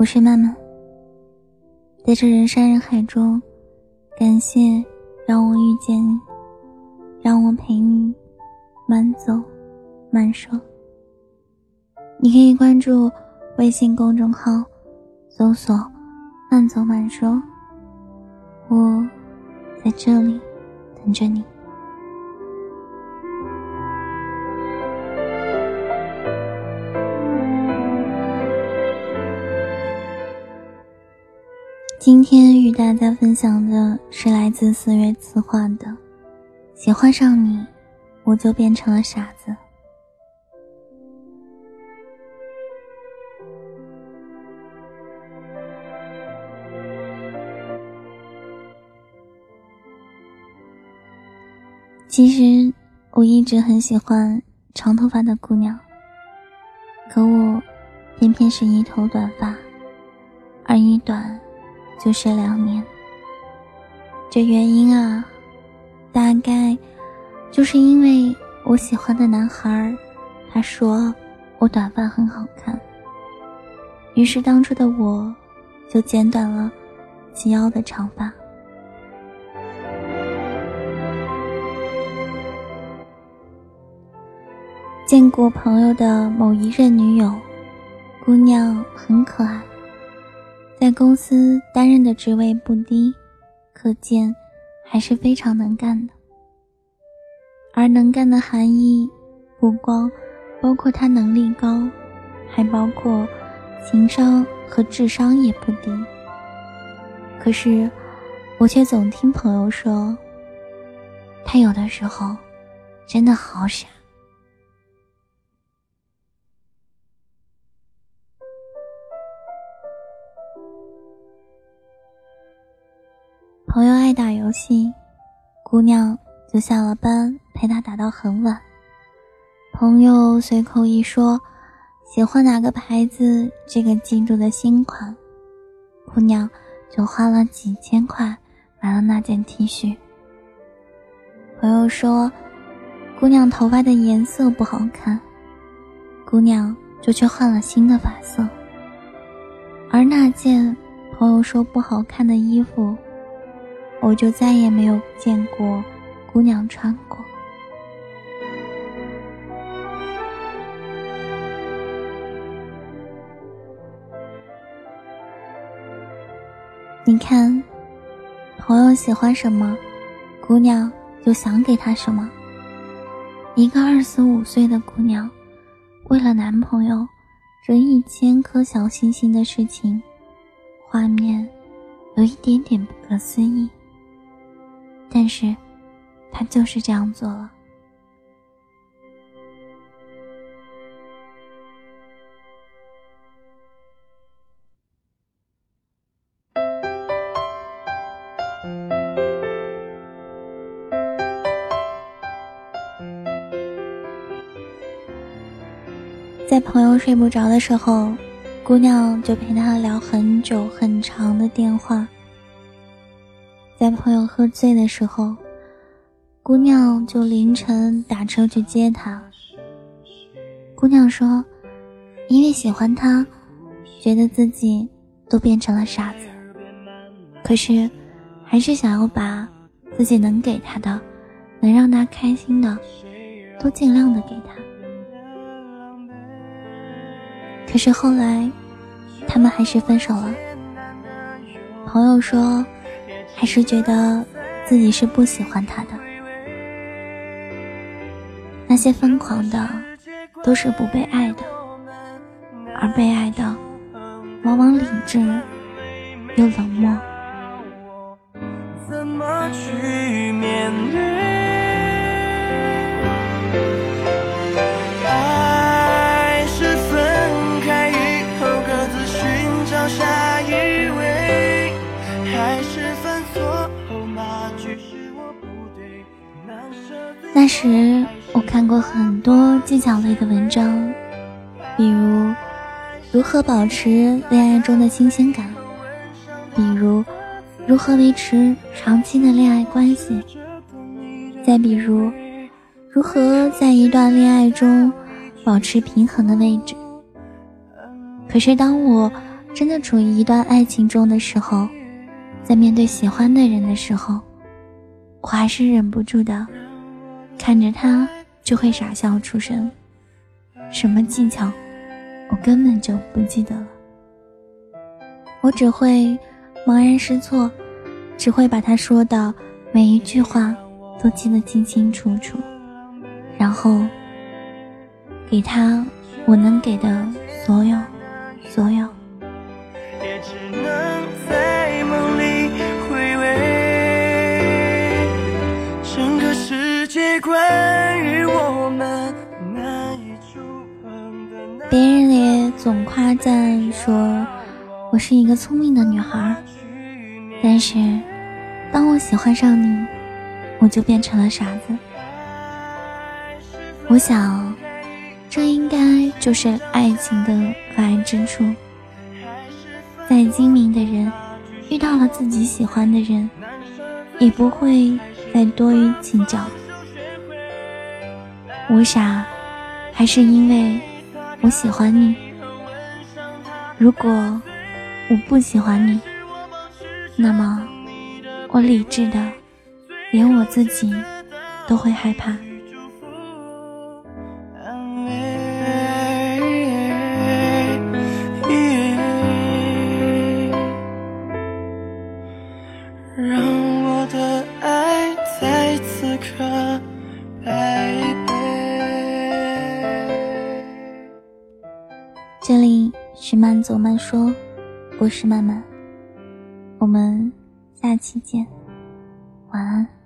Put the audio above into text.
我是曼曼。在这人山人海中，感谢让我遇见你，让我陪你慢走慢说。你可以关注微信公众号，搜索慢走慢说，我在这里等着你。今天与大家分享的是来自四月词话的喜欢上你，我就变成了傻子。其实我一直很喜欢长头发的姑娘，可我偏偏是一头短发，而一短就是2年。这原因啊，大概就是因为我喜欢的男孩他说我短发很好看，于是当初的我就剪短了及腰的长发。见过朋友的某一任女友，姑娘很可爱，在公司担任的职位不低，可见还是非常能干的。而能干的含义不光包括他能力高，还包括情商和智商也不低。可是我却总听朋友说，他有的时候真的好傻。朋友爱打游戏，姑娘就下了班陪他打到很晚。朋友随口一说喜欢哪个牌子这个季度的新款，姑娘就花了几千块买了那件 T 恤。朋友说姑娘头发的颜色不好看，姑娘就去换了新的发色。而那件朋友说不好看的衣服，我就再也没有见过姑娘穿过。你看，朋友喜欢什么，姑娘就想给他什么。一个25岁的姑娘，为了男朋友折1000颗小星星的事情，画面有一点点不可思议。但是他就是这样做了。在朋友睡不着的时候，姑娘就陪他聊很久很长的电话。在朋友喝醉的时候，姑娘就凌晨打车去接他。姑娘说，因为喜欢他，觉得自己都变成了傻子，可是还是想要把自己能给他的，能让他开心的，都尽量的给他。可是后来他们还是分手了。朋友说还是觉得自己是不喜欢他的，那些疯狂的都是不被爱的，而被爱的往往理智又冷漠。怎么去面对爱是分开以后各自寻找下一位，还是那时我看过很多技巧类的文章，比如如何保持恋爱中的新鲜感，比如如何维持长期的恋爱关系，再比如如何在一段恋爱中保持平衡的位置。可是当我真的处于一段爱情中的时候，在面对喜欢的人的时候，我还是忍不住的看着他就会傻笑出声，什么技巧我根本就不记得了。我只会茫然失措，只会把他说的每一句话都记得清清楚楚，然后给他我能给的所有，也只能在梦里回味整个世界关于我们难以触碰的那。别人也总夸赞说我是一个聪明的女孩，但是当我喜欢上你，我就变成了傻子。我想这应该就是爱情的可爱之处，再精明的人遇到了自己喜欢的人，也不会再多于计较。我傻还是因为我喜欢你，如果我不喜欢你，那么我理智的连我自己都会害怕。这里是慢走慢说，我是曼曼，我们下期见，晚安。